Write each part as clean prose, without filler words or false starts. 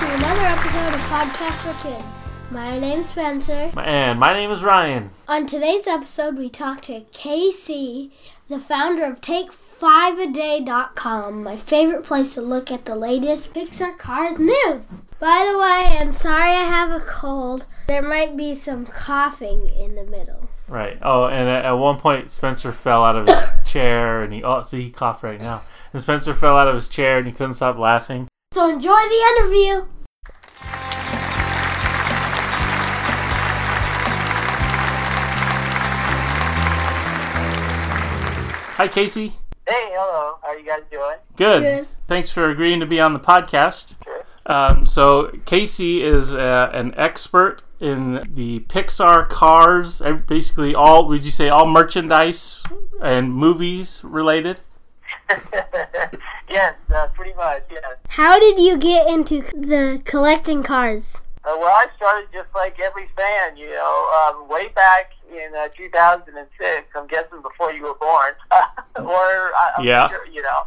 to another episode of Podcast for Kids. My name's Spencer. And my name is Ryan. On today's episode, we talk to KC, the founder of Take5aday.com, my favorite place to look at the latest Pixar Cars news. By the way, and sorry I have a cold, there might be some coughing in the middle. Right. Oh, and at one point, Spencer fell out of his chair, and he coughed right now. And Spencer fell out of his chair, and he couldn't stop laughing. So enjoy the interview. Hi, Casey. Hey, hello. How are you guys doing? Good. Thanks for agreeing to be on the podcast. Sure. So, Casey is an expert in the Pixar Cars, basically all, would you say, all merchandise and movies related? Yes, pretty much, yes. How did you get into the collecting cars? Well, I started just like every fan, you know, way back in 2006, I'm guessing before you were born, or I'm sure, you know.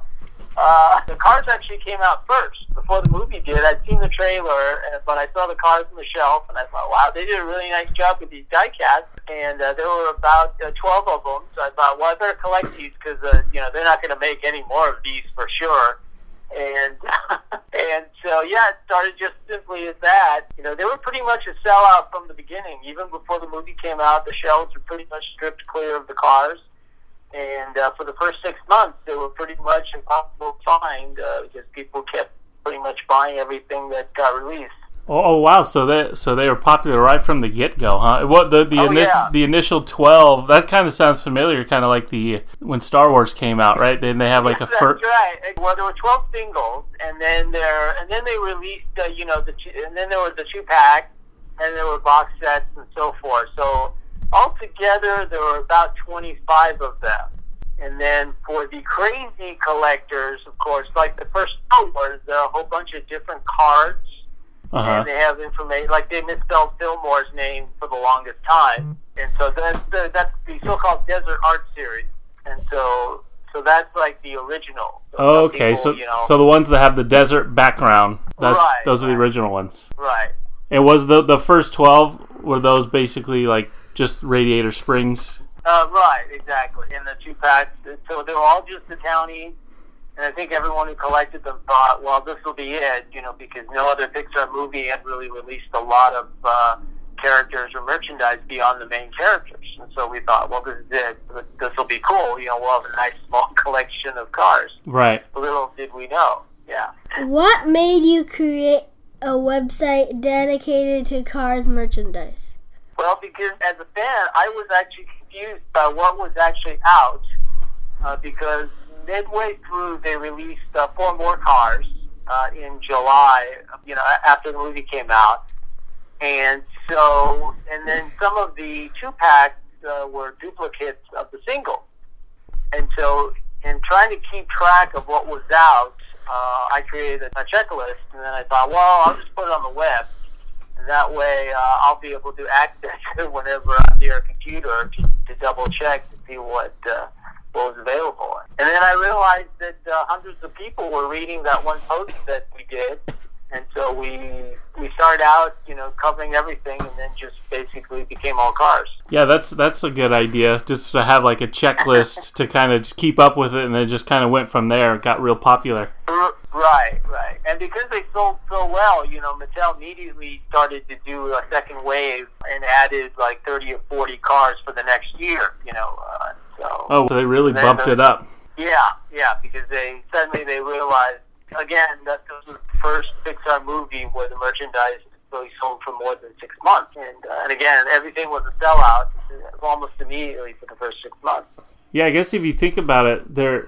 The cars actually came out first, before the movie did. I'd seen the trailer, but I saw the cars on the shelf, and I thought, wow, they did a really nice job with these die-casts, and there were about 12 of them, so I thought, well, I better collect these, because, you know, they're not going to make any more of these for sure. And so, yeah, it started just simply as that. You know, they were pretty much a sellout from the beginning. Even before the movie came out, the shelves were pretty much stripped clear of the cars. And for the first 6 months, they were pretty much impossible to find because people kept pretty much buying everything that got released. Oh wow! So they were popular right from the get go, huh? What the initial 12? That kind of sounds familiar, kind of like when Star Wars came out, right? Then they have like a first. That's right. Well, there were 12 singles, and then they released you know and then there was the 2-pack, and there were box sets and so forth. So altogether, there were about 25 of them. And then for the crazy collectors, of course, like the first Star Wars, there are a whole bunch of different cards. Uh-huh. And they have information, like they misspelled Fillmore's name for the longest time. And so that's the so-called Desert Art Series. And so that's like the original. So okay, people, so the ones that have the desert background, right, those are the original ones. Right. And was the first 12, were those basically like just Radiator Springs? Right, exactly. And the 2-packs, so they were all just the townies. And I think everyone who collected them thought, well, this will be it, you know, because no other Pixar movie had really released a lot of characters or merchandise beyond the main characters. And so we thought, well, this is it. This will be cool. You know, we'll have a nice small collection of cars. Right. Little did we know, yeah. What made you create a website dedicated to Cars merchandise? Well, because as a fan, I was actually confused by what was actually out because midway through, they released 4 more cars in July, you know, after the movie came out. And then some of the 2-packs were duplicates of the single. And so in trying to keep track of what was out, I created a checklist, and then I thought, well, I'll just put it on the web. And that way, I'll be able to access it whenever I'm near a computer to double-check to see what was available. And then I realized that hundreds of people were reading that one post that we did, and so we started out, you know, covering everything, and then just basically became all cars. Yeah, that's a good idea, just to have like a checklist to kind of just keep up with it, and then just kind of went from there. It got real popular. Right. And because they sold so well, you know, Mattel immediately started to do a second wave and added like 30 or 40 cars for the next year, you know, so they really bumped it up. Yeah, because they suddenly realized, again, that this was the first Pixar movie where the merchandise really sold for more than 6 months. And again, everything was a sellout almost immediately for the first 6 months. Yeah, I guess if you think about it, they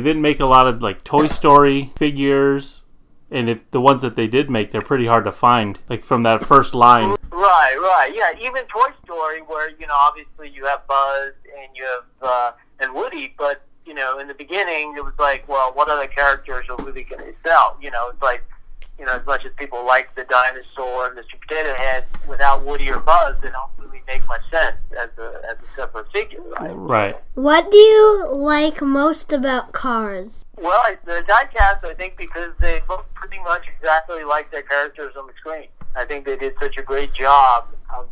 didn't make a lot of, like, Toy Story figures. And if the ones that they did make, they're pretty hard to find, like, from that first line. Right, yeah. Even Toy Story, where, you know, obviously you have Buzz and you have and Woody, but, you know, in the beginning, it was like, well, what other characters are really going to sell? You know, it's like, you know, as much as people like the dinosaur and Mr. Potato Head, without Woody or Buzz, they don't really make much sense as a separate figure, right? Right. What do you like most about Cars? Well, the die-cast, I think, because they look pretty much exactly like their characters on the screen. I think they did such a great job of,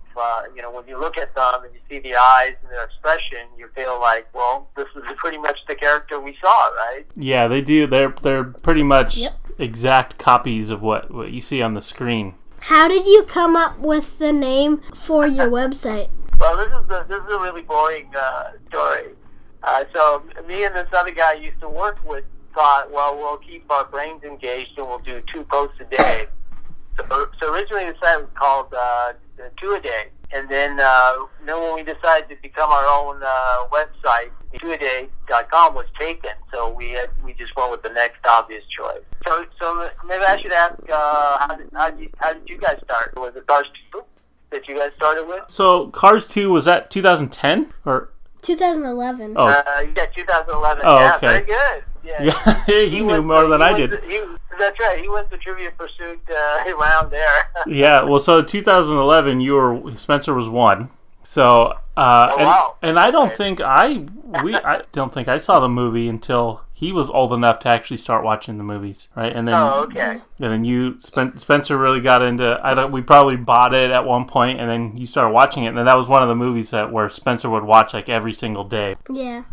when you look at them and you see the eyes and their expression, you feel like, well, this is pretty much the character we saw, right? Yeah, they do. They're pretty much exact copies of what you see on the screen. How did you come up with the name for your website? Well, this is a really boring story. So me and this other guy I used to work with thought, well, we'll keep our brains engaged and we'll do 2 posts a day. So originally the site was called Take5aday.com, and then when we decided to become our own website, Take5aday.com was taken. So we just went with the next obvious choice. So maybe I should ask, how did you guys start? Was it Cars 2 that you guys started with? So Cars 2, was that 2010 or 2011? Oh, 2011. Oh, yeah, okay. Very good. Yeah. he knew more than I did. That's right. He went to Trivia Pursuit around there. Yeah. Well, so 2011, Spencer was 1. So, wow. And I don't think I saw the movie until he was old enough to actually start watching the movies, right? And then, okay. And then Spencer really got into. We probably bought it at one point, and then you started watching it, and then that was one of the movies where Spencer would watch like every single day. Yeah.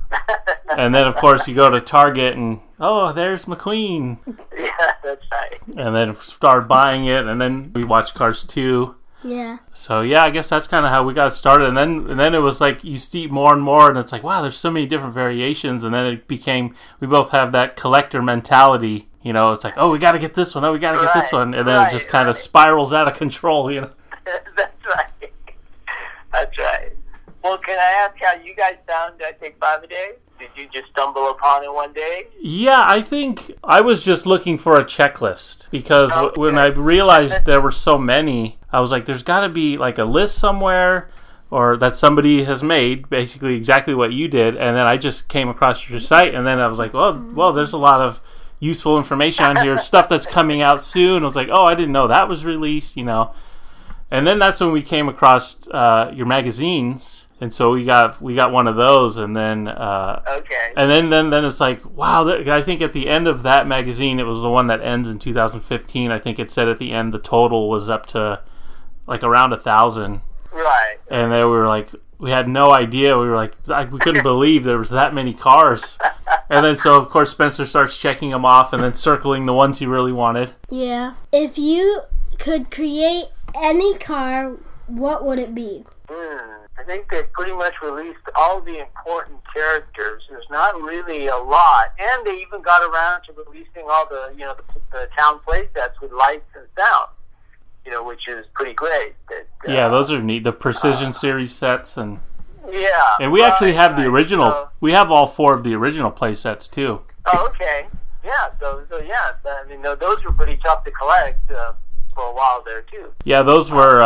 And then, of course, you go to Target and, oh, there's McQueen. Yeah, that's right. And then start buying it, and then we watched Cars 2. Yeah. So yeah, I guess that's kind of how we got started, and then it was like you see more and more, and it's like, wow, there's so many different variations, and then it became we both have that collector mentality, you know. It's like, oh, we got to get this one, oh, we got to get this one, and then it just kind of spirals out of control, you know. That's right. That's right. Well, can I ask how you guys found Take5aday? Did you just stumble upon it one day? Yeah, I think I was just looking for a checklist because when I realized there were so many, I was like, there's got to be like a list somewhere or that somebody has made basically exactly what you did. And then I just came across your site and then I was like, well, there's a lot of useful information on here, stuff that's coming out soon. I was like, oh, I didn't know that was released, you know. And then that's when we came across your magazines. And so we got one of those, and then and then it's like, wow, I think at the end of that magazine, it was the one that ends in 2015. I think it said at the end the total was up to like around 1,000. Right. And then we were like, we had no idea. We were like we couldn't believe there was that many cars. And then so of course Spencer starts checking them off and then circling the ones he really wanted. Yeah. If you could create any car, what would it be? I think they've pretty much released all the important characters. There's not really a lot, and they even got around to releasing all the town playsets with lights and sound, which is pretty great. Yeah, those are neat. The Precision Series sets and yeah, and we actually have the original. We have all 4 of the original playsets too. Oh, okay. Yeah. So yeah, I mean those were pretty tough to collect. For a while there too. Yeah, those were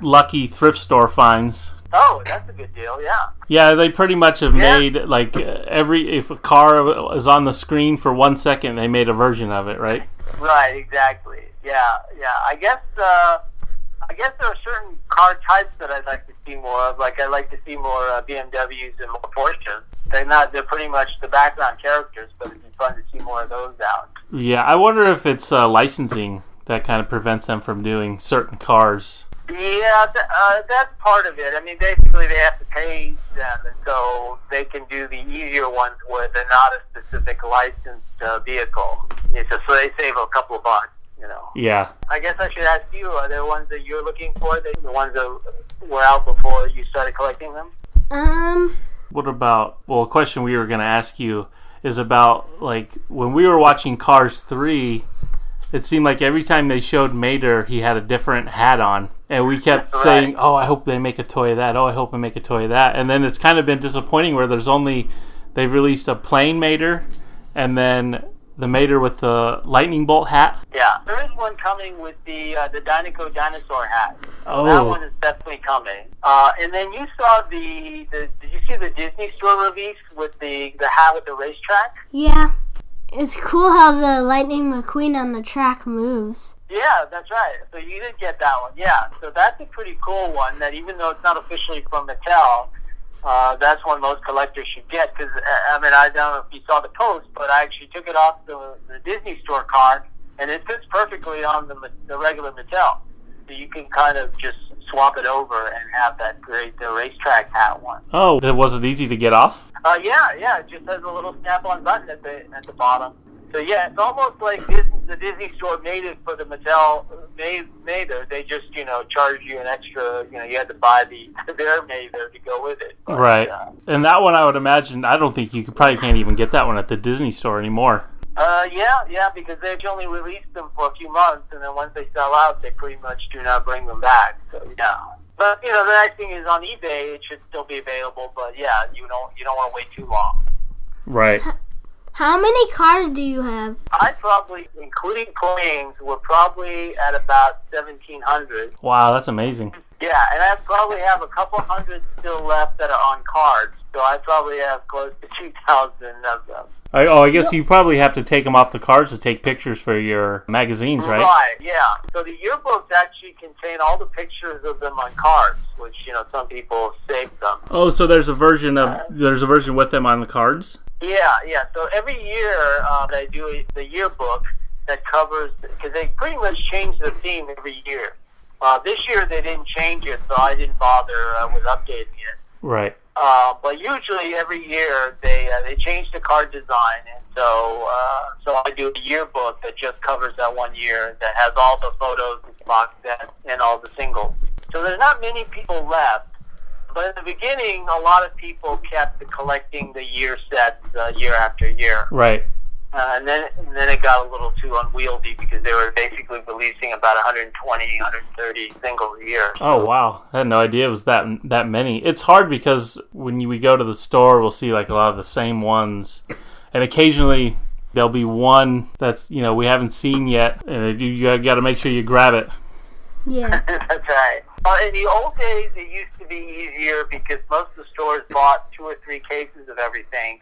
lucky thrift store finds. Oh, that's a good deal, yeah. Yeah, they pretty much have made like if a car is on the screen for 1 second, they made a version of it, right? Right, exactly. Yeah. I guess there are certain car types that I'd like to see more of. Like I'd like to see more BMWs and more Porsches. They're pretty much the background characters, but it'd be fun to see more of those out. Yeah, I wonder if it's licensing that kind of prevents them from doing certain cars. Yeah, that's part of it. I mean, basically they have to pay them, and so they can do the easier ones where they're not a specific licensed vehicle. So they save a couple of bucks, Yeah. I guess I should ask you, are there ones that you're looking for, the ones that were out before you started collecting them? What about, well, a question we were going to ask you is about, like, when we were watching Cars 3... It seemed like every time they showed Mater, he had a different hat on. And we kept saying, oh, I hope they make a toy of that. Oh, I hope they make a toy of that. And then it's kind of been disappointing where they've released a plain Mater and then the Mater with the lightning bolt hat. Yeah. There is one coming with the Dinoco dinosaur hat. Oh. That one is definitely coming. And then you saw did you see the Disney store release with the hat with the racetrack? Yeah. It's cool how the Lightning McQueen on the track moves. Yeah, that's right. So you did get that one. Yeah. So that's a pretty cool one that even though it's not officially from Mattel, that's one most collectors should get. Because, I mean, I don't know if you saw the post, but I actually took it off the Disney store card, and it fits perfectly on the regular Mattel. So you can kind of just swap it over and have that great the racetrack hat one. Oh, was it easy to get off? Yeah. It just has a little snap-on button at the bottom. So yeah, it's almost like the Disney store made it for the Mattel Mater. They just, charge you an extra, you had to buy their Mater to go with it. But, right. And that one I would imagine, I don't think you probably can't even get that one at the Disney store anymore. Yeah, because they've only released them for a few months, and then once they sell out, they pretty much do not bring them back. So yeah. But, the nice thing is on eBay, it should still be available, but yeah, you don't want to wait too long. Right. How many cars do you have? I probably, including planes, we're probably at about 1,700. Wow, that's amazing. Yeah, and I probably have a couple hundred still left that are on cards, so I probably have close to 2,000 of them. I guess you probably have to take them off the cards to take pictures for your magazines, right? Right, yeah. So the yearbooks actually contain all the pictures of them on cards, which, some people save them. Oh, so there's a version with them on the cards? Yeah. So every year I do the yearbook that covers, because they pretty much change the theme every year. This year they didn't change it, so I didn't bother with updating it. Right. But usually every year they change the card design, and so I do a yearbook that just covers that one year that has all the photos and box sets and all the singles. So there's not many people left. But in the beginning, a lot of people kept collecting the year sets year after year. Right. And then it got a little too unwieldy because they were basically releasing about 120, 130 singles a year. So. Oh, wow. I had no idea it was that many. It's hard because when we go to the store, we'll see like a lot of the same ones. And occasionally there'll be one that's, we haven't seen yet. And you got to make sure you grab it. Yeah. That's right. In the old days, it used to be easier because most of the stores bought 2 or 3 cases of everything.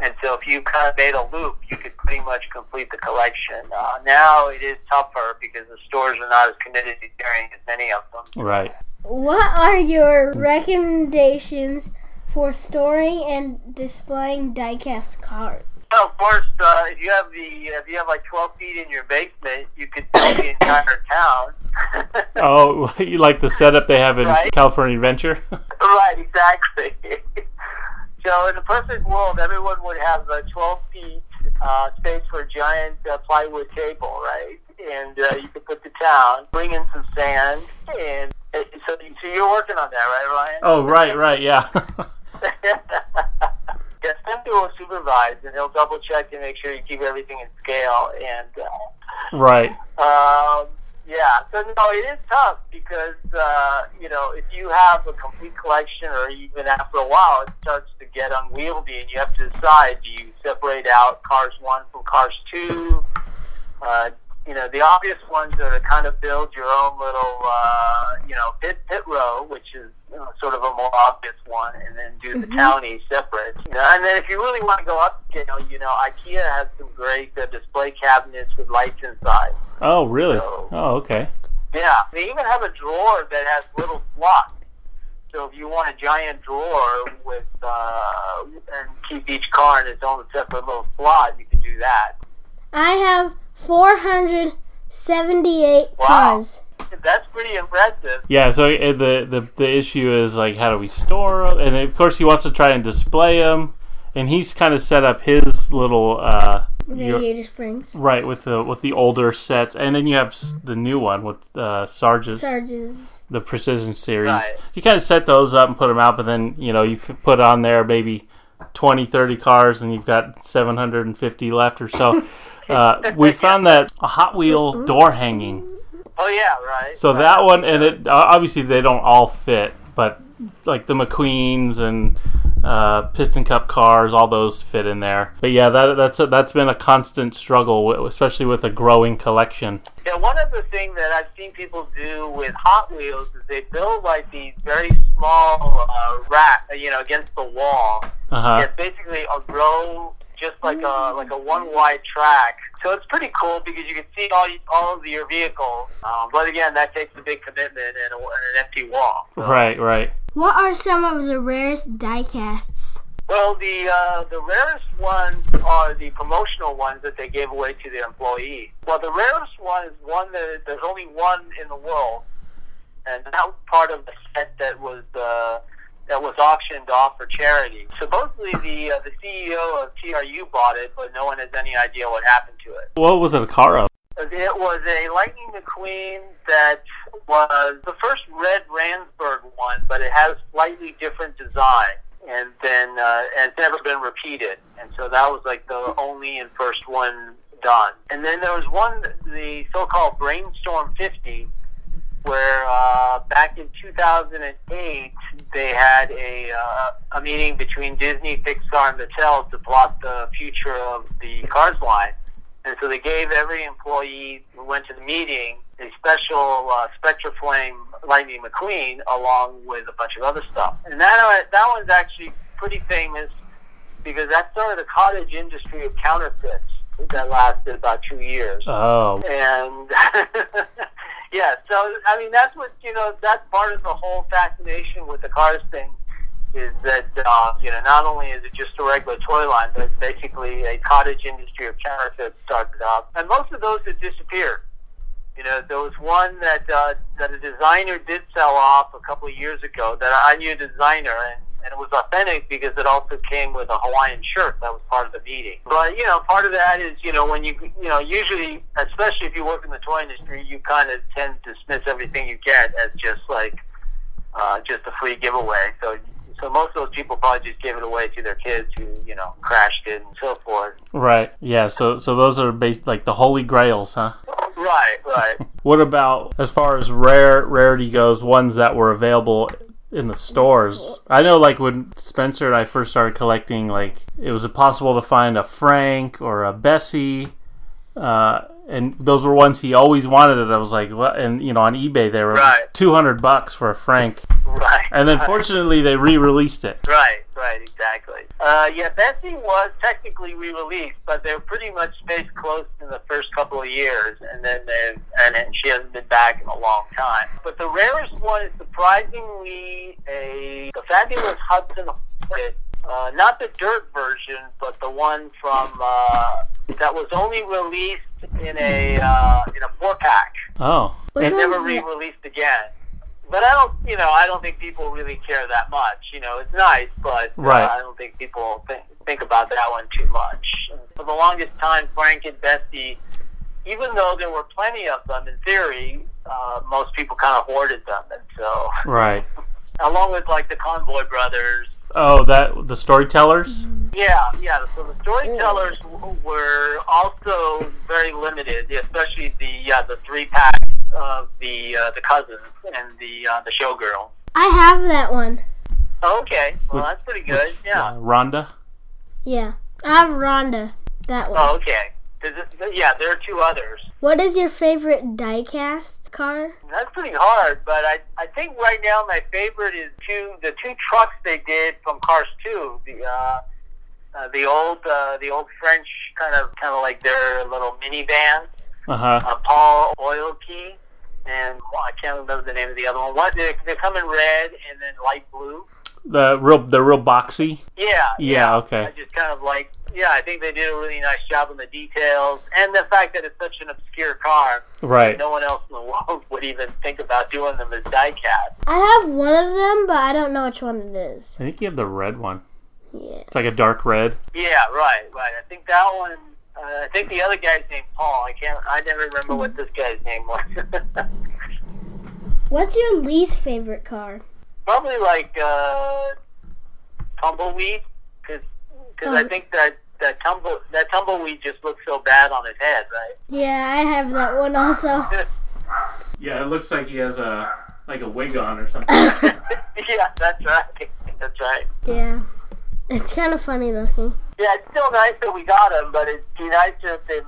And so if you kind of made a loop, you could pretty much complete the collection. Now it is tougher because the stores are not as committed to carrying as many of them. Right. What are your recommendations for storing and displaying diecast cars? Well, of course, if you have like 12 feet in your basement, you could build the entire town. Oh, you like the setup they have in California Adventure? Right, exactly. So in the perfect world, everyone would have 12 feet space for a giant plywood table, right? And you could put the town, bring in some sand, and so you're working on that, right, Ryan? Oh, right, yeah. Yes, Tim will supervise, and he'll double check to make sure you keep everything in scale. And right. Yeah, so no, it is tough because if you have a complete collection, or even after a while, it starts to get unwieldy, and you have to decide: do you separate out Cars 1 from Cars 2? The obvious ones are to kind of build your own little pit row, which is sort of a more obvious one, and then do the townie separate. And then if you really want to go upscale, IKEA has some great display cabinets with lights inside. Oh, really? So, oh, okay. Yeah. They even have a drawer that has little slots. So if you want a giant drawer with and keep each car in its own separate little slot, you can do that. I have 478 cars. That's pretty impressive. Yeah, so the issue is, like, how do we store them? And, of course, he wants to try and display them. And he's kind of set up his little... Radiator Springs. Right, with the older sets. And then you have the new one with Sarge's. The Precision Series. Right. You kind of set those up and put them out, but then, you put on there maybe 20, 30 cars, and you've got 750 left or so. We found that a Hot Wheel door hanging... Oh, yeah, right. So that one, and it obviously they don't all fit, but like the McQueens and Piston Cup cars, all those fit in there. But yeah, that's been a constant struggle, especially with a growing collection. Yeah, one of the things that I've seen people do with Hot Wheels is they build like these very small racks, against the wall. Uh-huh. It's basically a row... just like a one wide track. So it's pretty cool because you can see all of your vehicles. But again, that takes a big commitment and an empty wall. So. Right. What are some of the rarest die casts? Well, the rarest ones are the promotional ones that they gave away to the employee. Well, the rarest one is one that there's only one in the world, and that was part of the set that was auctioned off for charity. Supposedly, the CEO of TRU bought it, but no one has any idea what happened to it. What was it a car of? It was a Lightning McQueen that was the first Red Ramsberg one, but it had a slightly different design. And then it's never been repeated. And so that was like the only and first one done. And then there was one, the so-called Brainstorm 50, where back in 2008, they had a meeting between Disney, Pixar, and Mattel to plot the future of the Cars line. And so they gave every employee who went to the meeting a special Spectraflame Lightning McQueen along with a bunch of other stuff. And that one's actually pretty famous because that started a cottage industry of counterfeits that lasted about 2 years. Oh. And, yeah, so, I mean, that's what, you know, that's part of the whole fascination with the Cars thing is that, you know, not only is it just a regular toy line, but it's basically a cottage industry of counterfeits started up. And most of those have disappeared. You know, there was one that a designer did sell off a couple of years ago that I knew a designer, and it was authentic because it also came with a Hawaiian shirt that was part of the meeting. But, you know, part of that is, you know, when you know, usually, especially if you work in the toy industry, you kind of tend to dismiss everything you get as just like, just a free giveaway. So most of those people probably just gave it away to their kids who, you know, crashed it and so forth. Right. Yeah. So those are based like the holy grails, huh? Right. What about as far as rarity goes, ones that were available in the stores? I know, like when Spencer and I first started collecting, like it was impossible to find a Frank or a Bessie, and those were ones he always wanted. And I was like, well, and you know, on eBay they were $200 for a Frank. Right. And then fortunately they re-released it. Right, exactly. Yeah, Bessie was technically re-released, but they were pretty much space closed in the first couple of years, and then she hasn't been back in a long time. But the rarest one is surprisingly the fabulous Hudson, not the dirt version, but the one from that was only released in a 4-pack. Oh, it never re-released again. But I don't think people really care that much. You know, it's nice, but I don't think people think about that one too much. For the longest time, Frank and Bessie, even though there were plenty of them in theory, most people kind of hoarded them, and so along with like the Conboy brothers. Oh, that the storytellers? Yeah. So the storytellers were also very limited, especially the 3-pack. Of the cousins and the showgirl. I have that one. Oh, okay. Well, that's pretty good. Yeah. Rhonda? Yeah. I have Rhonda. That one. Oh, okay. There are two others. What is your favorite die-cast car? That's pretty hard, but I think right now my favorite is the two trucks they did from Cars 2. The old French kind of like their little minivan. Uh-huh. Paul Oil Key, and I can't remember the name of the other one. What they come in red and then light blue. They're real boxy. Yeah. Okay. I just kind of like I think they did a really nice job on the details and the fact that it's such an obscure car. Right. No one else in the world would even think about doing them as diecast. I have one of them, but I don't know which one it is. I think you have the red one. Yeah. It's like a dark red. Yeah. Right. I think that one. I think the other guy's named Paul. I never remember what this guy's name was. What's your least favorite car? Probably like Tumbleweed, because I think that Tumbleweed just looks so bad on his head, right? Yeah, I have that one also. Yeah, it looks like he has a wig on or something. Yeah, that's right. Yeah, it's kind of funny looking. Yeah, it's still nice that we got him, but it'd be nicer if they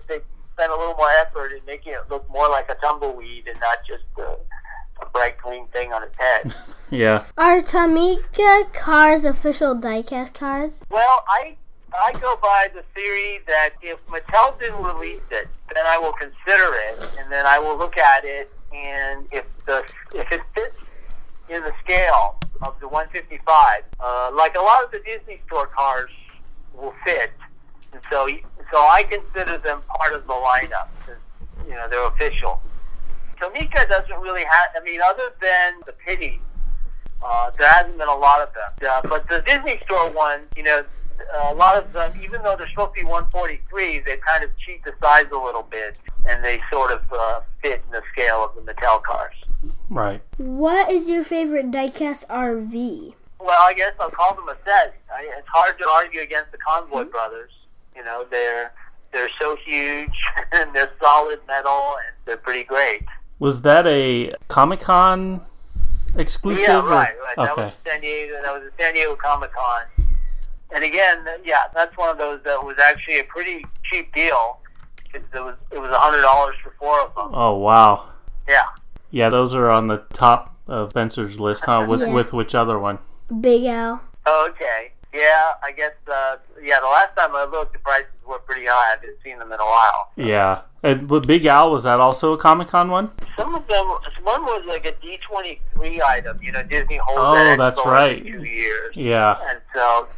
spent a little more effort in making it look more like a tumbleweed and not just a bright green thing on its head. Yeah. Are Tomica Cars official diecast cars? Well, I I go by the theory that if Mattel didn't release it, then I will consider it, and then I will look at it, and if it fits in the scale of the 155, like a lot of the Disney Store cars will fit, and so I consider them part of the lineup. You know, they're official. Tomica doesn't really have, I mean, other than the Pity, there hasn't been a lot of them. But the Disney Store one, you know, a lot of them, even though they're supposed to be 143, they kind of cheat the size a little bit, and they sort of fit in the scale of the Mattel cars. Right. What is your favorite diecast RV? Well, I guess I'll call them a set. It's hard to argue against the Conboy brothers. You know, they're so huge, and they're solid metal, and they're pretty great. Was that a Comic Con exclusive? Yeah, right. Okay. That was a San Diego Comic Con. And again, yeah, that's one of those that was actually a pretty cheap deal. It was $100 for four of them. Oh, wow. Yeah. Yeah, those are on the top of Spencer's list, huh? With which other one? Big Al. Oh, okay. Yeah, I guess, the last time I looked, the prices were pretty high. I haven't seen them in a while. Yeah. And Big Al, was that also a Comic-Con one? Some of them, one was like a D23 item. You know, Disney holds that for like 2 years. Yeah. And so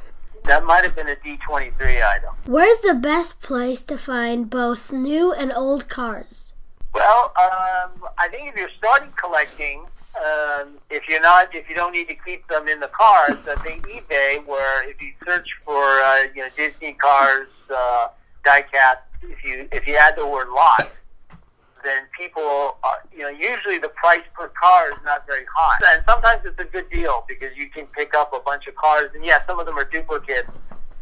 that might have been a D23 item. Where's the best place to find both new and old cars? Well, I think if you're starting collecting, if you don't need to keep them in the cars, I think eBay, where if you search for Disney cars, diecast, if you add the word lot, then people are, usually the price per car is not very high, and sometimes it's a good deal because you can pick up a bunch of cars, and yeah, some of them are duplicates,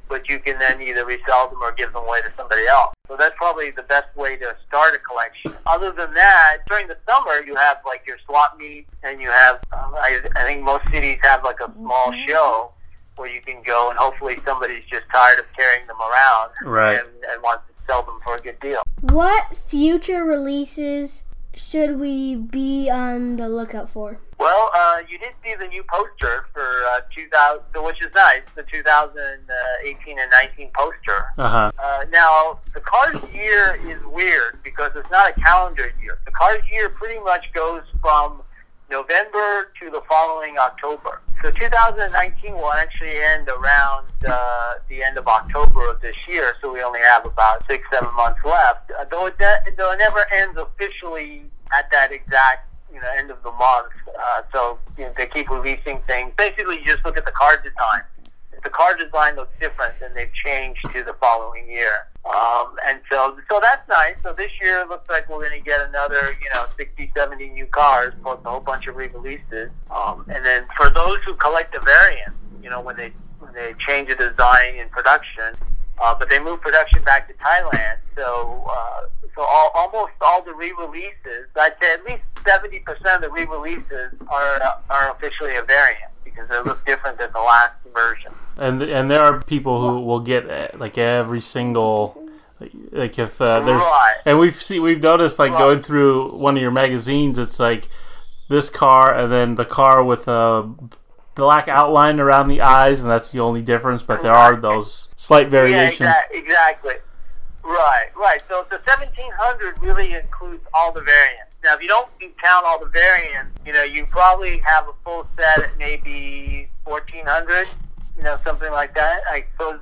but you can then either resell them or give them away to somebody else. So that's probably the best way to start a collection. Other than that, during the summer, you have like your swap meet, and you have, I think most cities have like a small show where you can go, and hopefully somebody's just tired of carrying them around and wants to sell them for a good deal. What future releases should we be on the lookout for? Well, you did see the new poster for 2000, which is nice, the 2018 and 19 poster. Uh-huh. Now, the Cars year is weird because it's not a calendar year. The Cars year pretty much goes from November to the following October. So 2019 will actually end around the end of October of this year, so we only have about 6-7 months left. Though it never ends officially at that exact end of the month, so they keep releasing things. Basically, you just look at the car design. If the car design looks different, then they've changed to the following year. And so that's nice. So this year it looks like we're going to get another 60, 70 new cars, plus a whole bunch of re-releases. And then for those who collect the variants, when they change the design in production, but they move production back to Thailand, so almost all the re-releases, I'd say at least 70% of the re-releases are officially a variant because they look different than the last version. And there are people who will get like every single, like if there's and we've noticed like going through one of your magazines, it's like this car and then the car with a black outline around the eyes, and that's the only difference. But there are those slight variations. Yeah, exactly. Right. So the 1700 really includes all the variants. Now, if you count all the variants, you probably have a full set at maybe 1400, something like that. I suppose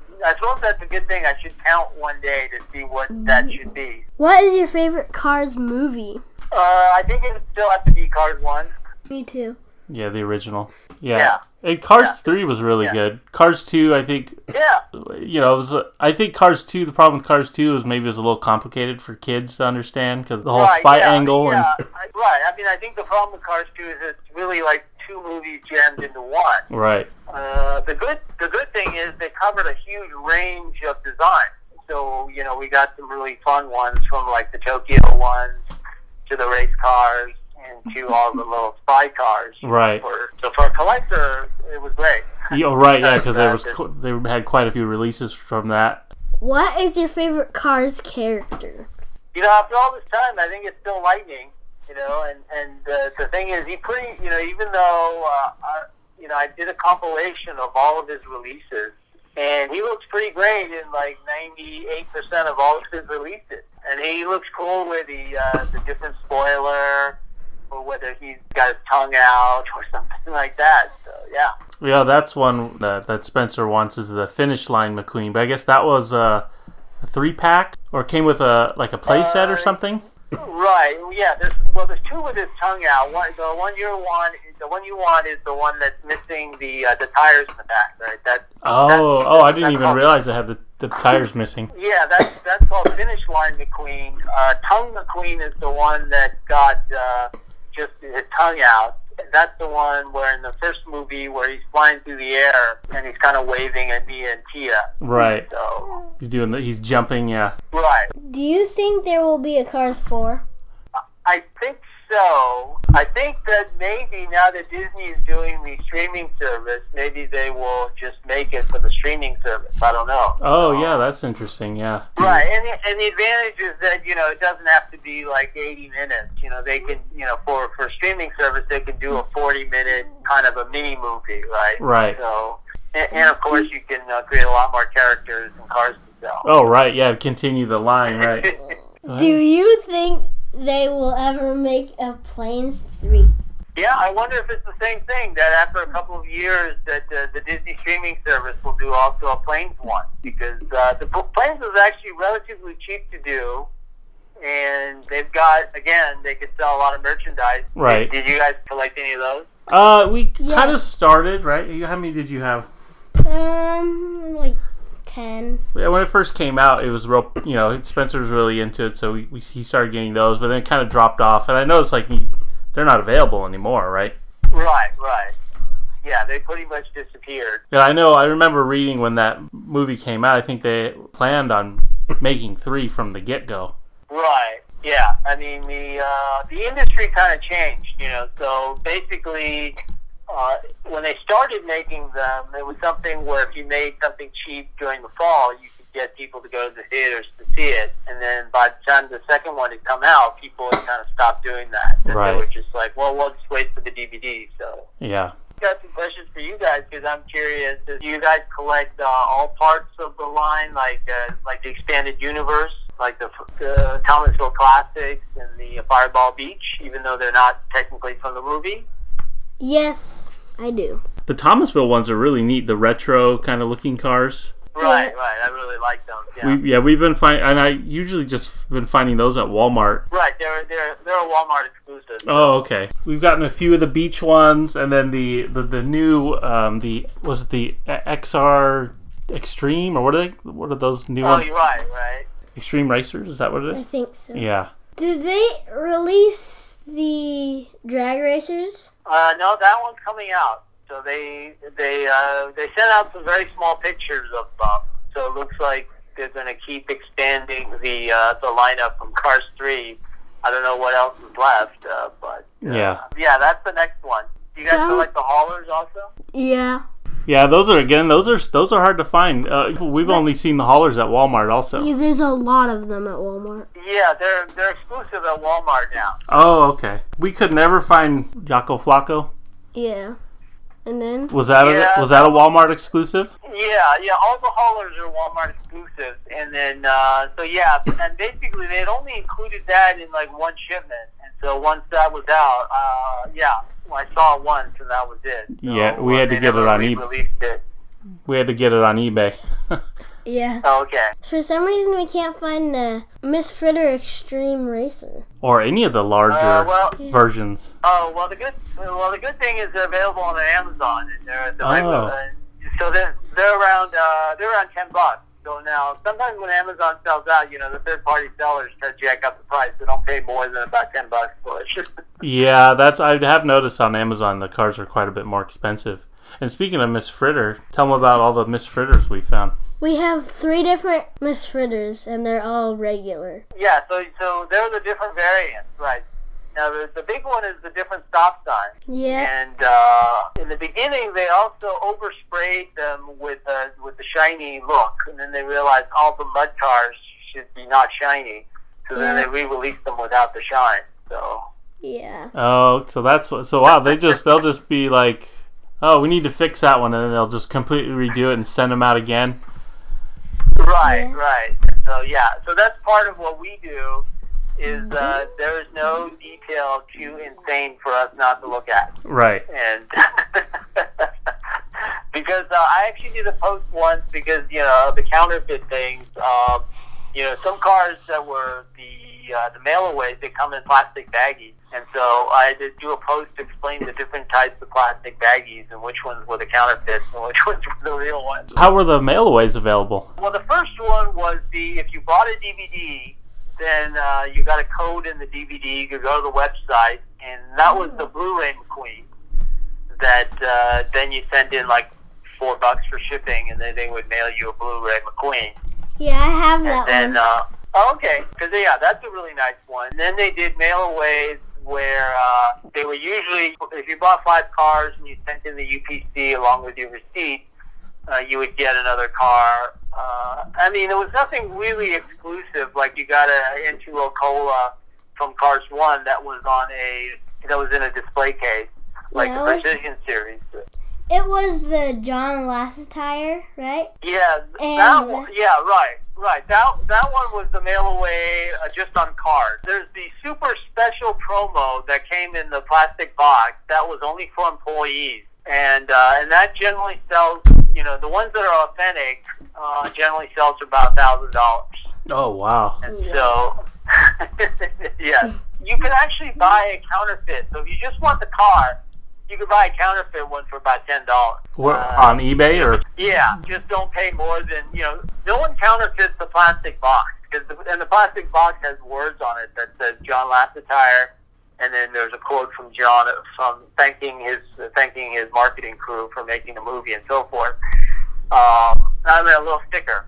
that's a good thing. I should count one day to see what that should be. What is your favorite Cars movie? I think it would still have to be Cars 1. Me too. Yeah, the original. Yeah. And Cars 3 was really good. Cars 2, I think. Yeah. I think Cars 2. The problem with Cars 2 is maybe it was a little complicated for kids to understand because the whole spy angle. Yeah. And... I mean, I think the problem with Cars 2 is it's really like two movies jammed into one. Right. The good thing is they covered a huge range of design. So we got some really fun ones, from like the Tokyo ones to the race cars, into all the little spy cars. Right. So for a collector, it was great. Yeah, right, yeah, because they had quite a few releases from that. What is your favorite Cars character? After all this time, I think it's still Lightning, and the thing is, he even though I did a compilation of all of his releases, And he looks pretty great in like 98% of all his releases. And he looks cool with the different spoiler, or whether he's got his tongue out or something like that. So yeah. Yeah, that's one that Spencer wants is the Finish Line McQueen. But I guess that was a 3-pack or came with a play set or something. Right. Yeah. There's two with his tongue out. The one you want is the one that's missing the tires in the back. Right. I didn't even realize I had the tires missing. Yeah, that's called Finish Line McQueen. Tongue McQueen is the one that got just his tongue out. That's the one where in the first movie where he's flying through the air and he's kind of waving at Mia and Tia. Right. So he's jumping, yeah. Right. Do you think there will be a Cars 4? I think so. I think that maybe now that Disney is doing the streaming service, maybe they will just make it for the streaming service. I don't know. Oh, yeah, that's interesting, yeah. Right, and the advantage is that, you know, it doesn't have to be like 80 minutes. You know, they can, you know, for streaming service, they can do a 40-minute kind of a mini movie, right? Right. So, and of course, you can create a lot more characters and cars to sell. Oh, right, yeah, continue the line, right. Do you think they will ever make a Planes 3? Yeah, I wonder if it's the same thing, that after a couple of years that the Disney streaming service will do also a Planes 1, because the Planes was actually relatively cheap to do, and they've got, again, they could sell a lot of merchandise. Right. Did you guys collect any of those? We kind of started, right? How many did you have? 10. Yeah, when it first came out, it was real, you know, Spencer was really into it, so he started getting those, but then it kind of dropped off. And I noticed, like, they're not available anymore, right? Right. Yeah, they pretty much disappeared. Yeah, I know. I remember reading when that movie came out, I think they planned on making 3 from the get-go. Right, yeah. I mean, the industry kind of changed, you know, so basically... when they started making them, it was something where if you made something cheap during the fall, you could get people to go to the theaters to see it. And then by the time the second one had come out, people had kind of stopped doing that. And right. They were just like, well, we'll just wait for the DVD. So yeah. I've got some questions for you guys because I'm curious. Do you guys collect all parts of the line, like the expanded universe, like the Thomasville Classics and the Fireball Beach, even though they're not technically from the movie? Yes, I do. The Thomasville ones are really neat, the retro kind of looking cars. Right. I really like them. Yeah, we've been finding, and I usually just been finding those at Walmart. Right, they're a Walmart exclusive. Oh, okay. We've gotten a few of the beach ones, and then the new was it the XR Extreme or what are they? What are those new ones? Oh, you're right. Extreme Racers, is that what it is? I think so. Yeah. Did they release the drag racers? No, that one's coming out. So they sent out some very small pictures of them. So it looks like they're going to keep expanding the lineup from Cars 3. I don't know what else is left, but yeah, that's the next one. You guys collect the haulers also? Yeah. Yeah, those are hard to find. We've only seen the haulers at Walmart also. Yeah, there's a lot of them at Walmart. Yeah, they're exclusive at Walmart now. Oh, okay. We could never find Jocko Flacco. Yeah. And then was that a Walmart exclusive? Yeah, all the haulers are Walmart exclusive. And then and basically they had only included that in like one shipment. And so once that was out, I saw once and that was it. So, yeah, we had to get it on eBay. We had to get it on eBay. Yeah. Oh, okay. For some reason, we can't find the Miss Fritter Extreme Racer or any of the larger versions. Oh well, the good thing is they're available on Amazon and so they're around $10. So now, sometimes when Amazon sells out, you know, the third-party sellers try to jack up the price. They don't pay more than about $10 for it. Yeah, I have noticed on Amazon the cars are quite a bit more expensive. And speaking of Miss Fritter, tell them about all the Miss Fritters we found. We have 3 different Miss Fritters, and they're all regular. Yeah, so they're the different variants, right? Now, the big one is the different stop sign. Yeah. And in the beginning, they also oversprayed them with the shiny look. And then they realized all the mud cars should be not shiny. So then they re-released them without the shine. So. Yeah. Oh, so that's what... So, wow, they'll just be like... oh, we need to fix that one, and then they'll just completely redo it and send them out again. Right, right. So, yeah. So that's part of what we do is there is no detail too insane for us not to look at. Right. And because I actually did a post once because, you know, the counterfeit things, you know, some cars that were the mail-aways, they come in plastic baggies. And so I did do a post to explain the different types of plastic baggies and which ones were the counterfeits and which ones were the real ones. How were the mail-aways available? Well, the first one was if you bought a DVD, then you got a code in the DVD, you could go to the website, and that was the Blu-ray McQueen that then you sent in like $4 for shipping, and then they would mail you a Blu-ray McQueen. Yeah, I have that one. Oh, okay, because, yeah, that's a really nice one. And then they did mail-aways where they were usually, if you bought 5 cars and you sent in the UPC along with your receipt, you would get another car. I mean, there was nothing really exclusive. Like, you got an N2O Cola from Cars 1 that was in a display case, like the Precision Series. It was the John Lasseter, right? Yeah, that one. Yeah, right, right. That one was the mail away just on card. There's the super special promo that came in the plastic box that was only for employees, and that generally sells. You know, the ones that are authentic generally sells for about $1,000. Oh wow! And so, yeah, you can actually buy a counterfeit. So if you just want the car, you could buy a counterfeit one for about $10. On eBay? Or? Yeah, just don't pay more than, you know, no one counterfeits the plastic box. And the plastic box has words on it that says John Lasseter, and then there's a quote from John from thanking his marketing crew for making the movie and so forth. I mean, a little sticker.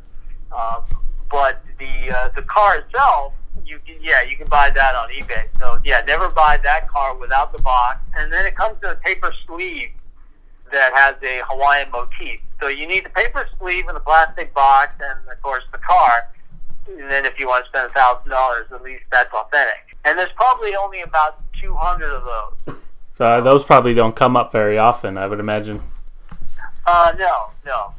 But the car itself, you can buy that on eBay. So, yeah, never buy that car without the box. And then it comes in a paper sleeve that has a Hawaiian motif. So you need the paper sleeve and the plastic box and, of course, the car. And then if you want to spend $1,000, at least that's authentic. And there's probably only about 200 of those. So those probably don't come up very often, I would imagine. No.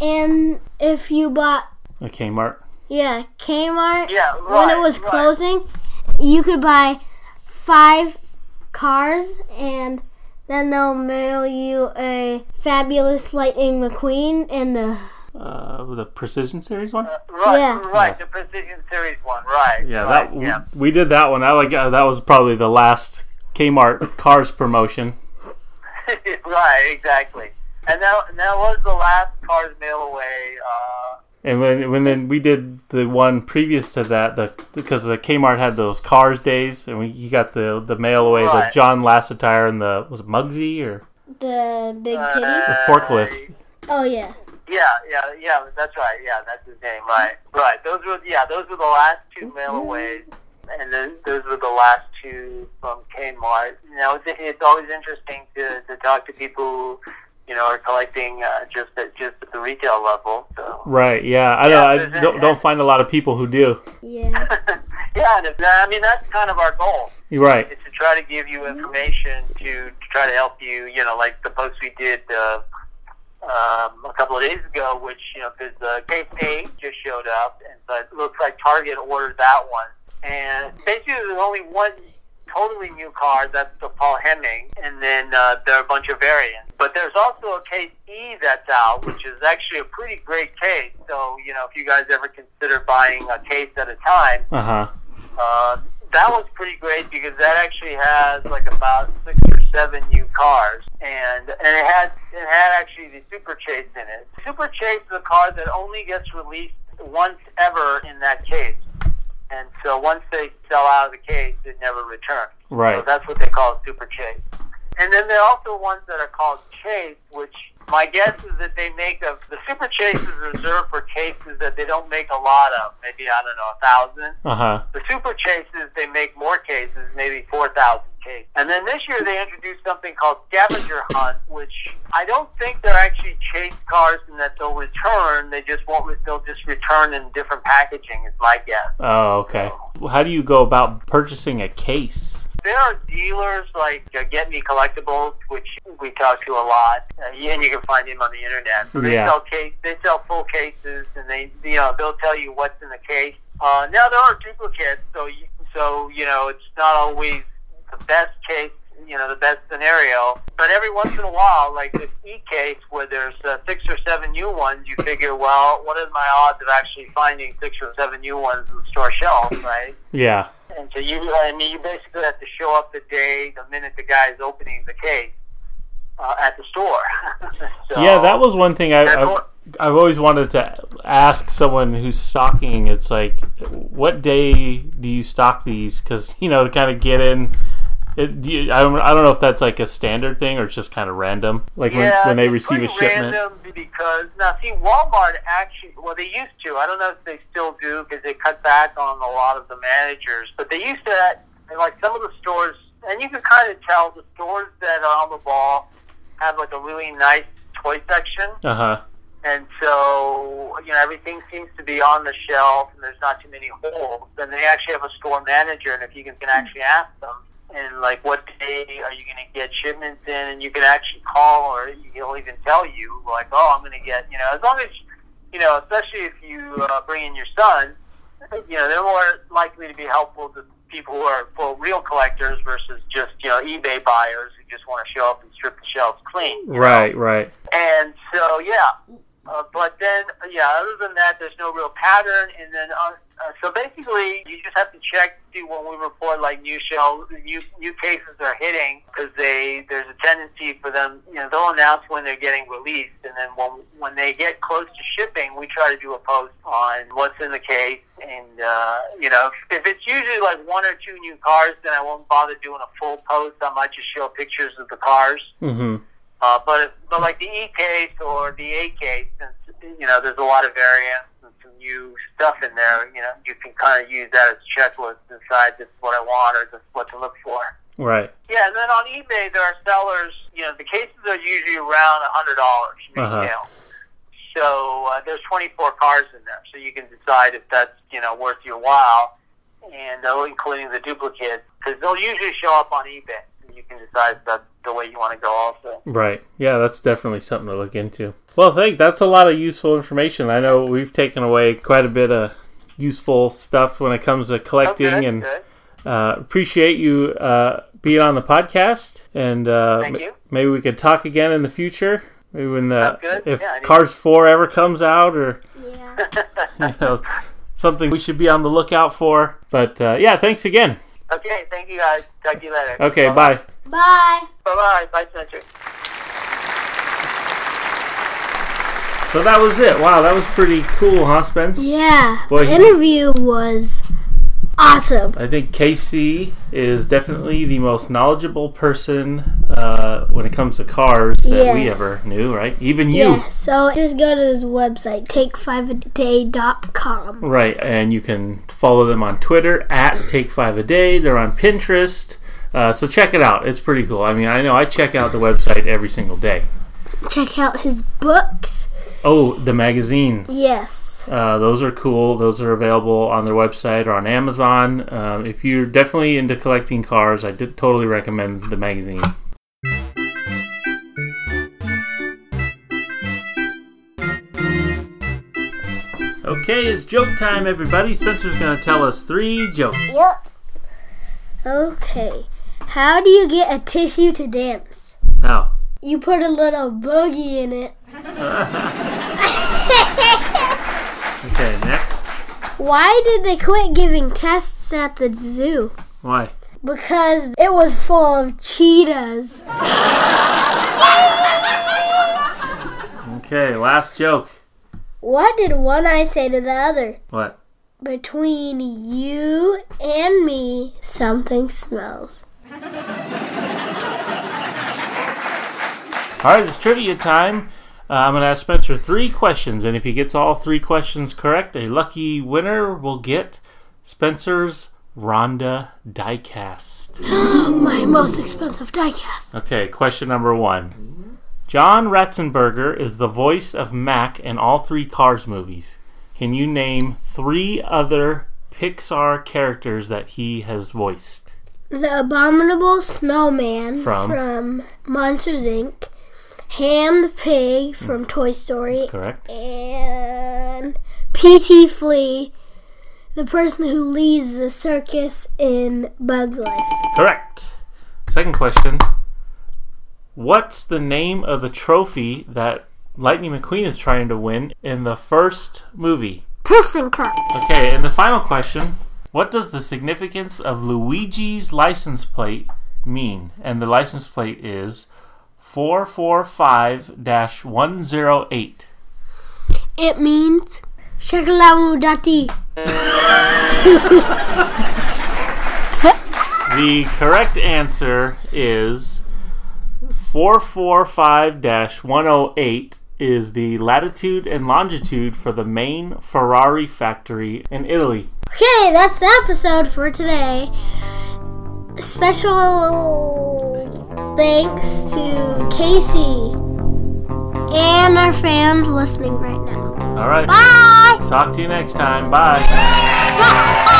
And if you bought a Kmart. Yeah, Kmart, yeah, right, when it was closing, you could buy 5 cars, and then they'll mail you a fabulous Lightning McQueen and the Precision Series one? The Precision Series one, right. Yeah, right, we did that one. That was probably the last Kmart Cars promotion. Right, exactly. And that was the last Cars mail-away. And when we did the one previous to that, because the Kmart had those Cars days, and you got the mail away, right, the John Lasseter and was it Muggsy or the Big Kitty, the forklift. Oh yeah. Yeah. That's right. Yeah, that's his name. Right. Those were the last 2 mail aways, and then those were the last 2 from Kmart. You know, it's always interesting to talk to people who, you know, are collecting just at the retail level. So. Right, yeah. I don't find a lot of people who do. Yeah. That's kind of our goal. You're right. It's to try to give you information to try to help you, you know, like the post we did a couple of days ago, which, you know, because Casey just showed up, and but it looks like Target ordered that one. And basically there's only one totally new car, that's the Paul Hemming, and then there are a bunch of variants. But there's also a case E that's out, which is actually a pretty great case. So, you know, if you guys ever consider buying a case at a time, that was pretty great because that actually has like about 6 or 7 new cars, and it had actually the Super Chase in it. Super Chase is a car that only gets released once ever in that case. And so once they sell out of the case, it never returns. Right. So that's what they call Super Chase. And then there are also ones that are called Chase, which my guess is that they make the Super Chase is reserved for cases that they don't make a lot of. Maybe, I don't know, 1,000. The Super Chases, they make more cases, maybe 4,000 cases. And then this year they introduced something called Scavenger Hunt, which I don't think they're actually Chase cars and that they'll return. They'll just return in different packaging is my guess. Oh, okay. So, how do you go about purchasing a case? There are dealers like Get Me Collectibles, which we talk to a lot, and you can find him on the internet. So they sell case, they sell full cases, and they, you know, they'll tell you what's in the case. Now there are duplicates, so you know it's not always the best case, you know, the best scenario. But every once in a while, like this e-case where there's 6 or 7 new ones, you figure, well, what are my odds of actually finding 6 or 7 new ones on the store shelf, right? Yeah. And so you basically have to show up the minute the guy's opening the case at the store. So, yeah, that was one thing I've always wanted to ask someone who's stocking. It's like, what day do you stock these? Because, you know, to kind of get in. I don't know if that's like a standard thing or it's just kind of random. Like when they receive a shipment. Yeah, random because now see Walmart actually. Well, they used to. I don't know if they still do because they cut back on a lot of the managers. But they used to, like some of the stores, and you can kind of tell the stores that are on the ball have like a really nice toy section. Uh huh. And so, you know, everything seems to be on the shelf, and there's not too many holes. And they actually have a store manager, and if you can actually ask them. And like, what day are you going to get shipments in? And you can actually call, or he'll even tell you, like, oh, I'm going to get, you know, as long as, you know, especially if you bring in your son, you know, they're more likely to be helpful to people who are for real collectors versus just, you know, eBay buyers who just want to show up and strip the shelves clean. Right, right. And so, yeah. But then, yeah, other than that, there's no real pattern. And then, so basically, you just have to check to see when we report, like, new cases are hitting, because there's a tendency for them, you know, they'll announce when they're getting released. And then when they get close to shipping, we try to do a post on what's in the case. And, you know, if it's usually like 1 or 2 new cars, then I won't bother doing a full post. I might just show pictures of the cars. Mm-hmm. But like the E case or the A case, since, you know, there's a lot of variants and some new stuff in there, you know, you can kind of use that as a checklist to decide this is what I want or this is what to look for. Right. Yeah, and then on eBay, there are sellers, you know, the cases are usually around $100 retail. So there's 24 cars in there, so you can decide if that's, you know, worth your while, and including the duplicates, because they'll usually show up on eBay. You can decide that's the way you want to go also. Right. Yeah, that's definitely something to look into. Well, that's a lot of useful information. I know we've taken away quite a bit of useful stuff when it comes to collecting. Okay, and appreciate you being on the podcast. And thank you. Maybe we could talk again in the future. Maybe when Cars 4 ever comes out or you know, something we should be on the lookout for. But yeah, thanks again. Okay, thank you guys. Talk to you later. Okay, bye. Bye. Bye-bye. Bye, Spencer. So that was it. Wow, that was pretty cool, huh, Spence? Yeah. Boy, the interview was awesome. I think KC is definitely the most knowledgeable person when it comes to cars that we ever knew, right? Even you. Yeah, so just go to his website, Take5aday.com. Right, and you can follow them on Twitter, at Take5aday. They're on Pinterest. So check it out. It's pretty cool. I mean, I know I check out the website every single day. Check out his books. Oh, the magazines. Yes. Those are cool. Those are available on their website or on Amazon. If you're definitely into collecting cars, I totally recommend the magazine. Okay, it's joke time, everybody. Spencer's going to tell us 3 jokes. Yep. Okay. How do you get a tissue to dance? How? You put a little boogie in it. Okay, next. Why did they quit giving tests at the zoo? Why? Because it was full of cheetahs. Okay, last joke. What did one eye say to the other? What? Between you and me, something smells. All right, it's trivia time. I'm going to ask Spencer 3 questions, and if he gets all 3 questions correct, a lucky winner will get Spencer's Rhonda diecast. My most expensive diecast. Okay, question number 1. John Ratzenberger is the voice of Mac in all 3 Cars movies. Can you name 3 other Pixar characters that he has voiced? The Abominable Snowman from Monsters, Inc. Ham the Pig from Toy Story. That's correct. And P.T. Flea, the person who leads the circus in Bug's Life. Correct. Second question. What's the name of the trophy that Lightning McQueen is trying to win in the first movie? Piston Cup. Okay, and the final question. What does the significance of Luigi's license plate mean? And the license plate is 445-108. It means Shackalamu Dati. The correct answer is 445-108 is the latitude and longitude for the main Ferrari factory in Italy. Okay, that's the episode for today. Special thanks to Casey and our fans listening right now. All right. Bye! Talk to you next time. Bye! Bye.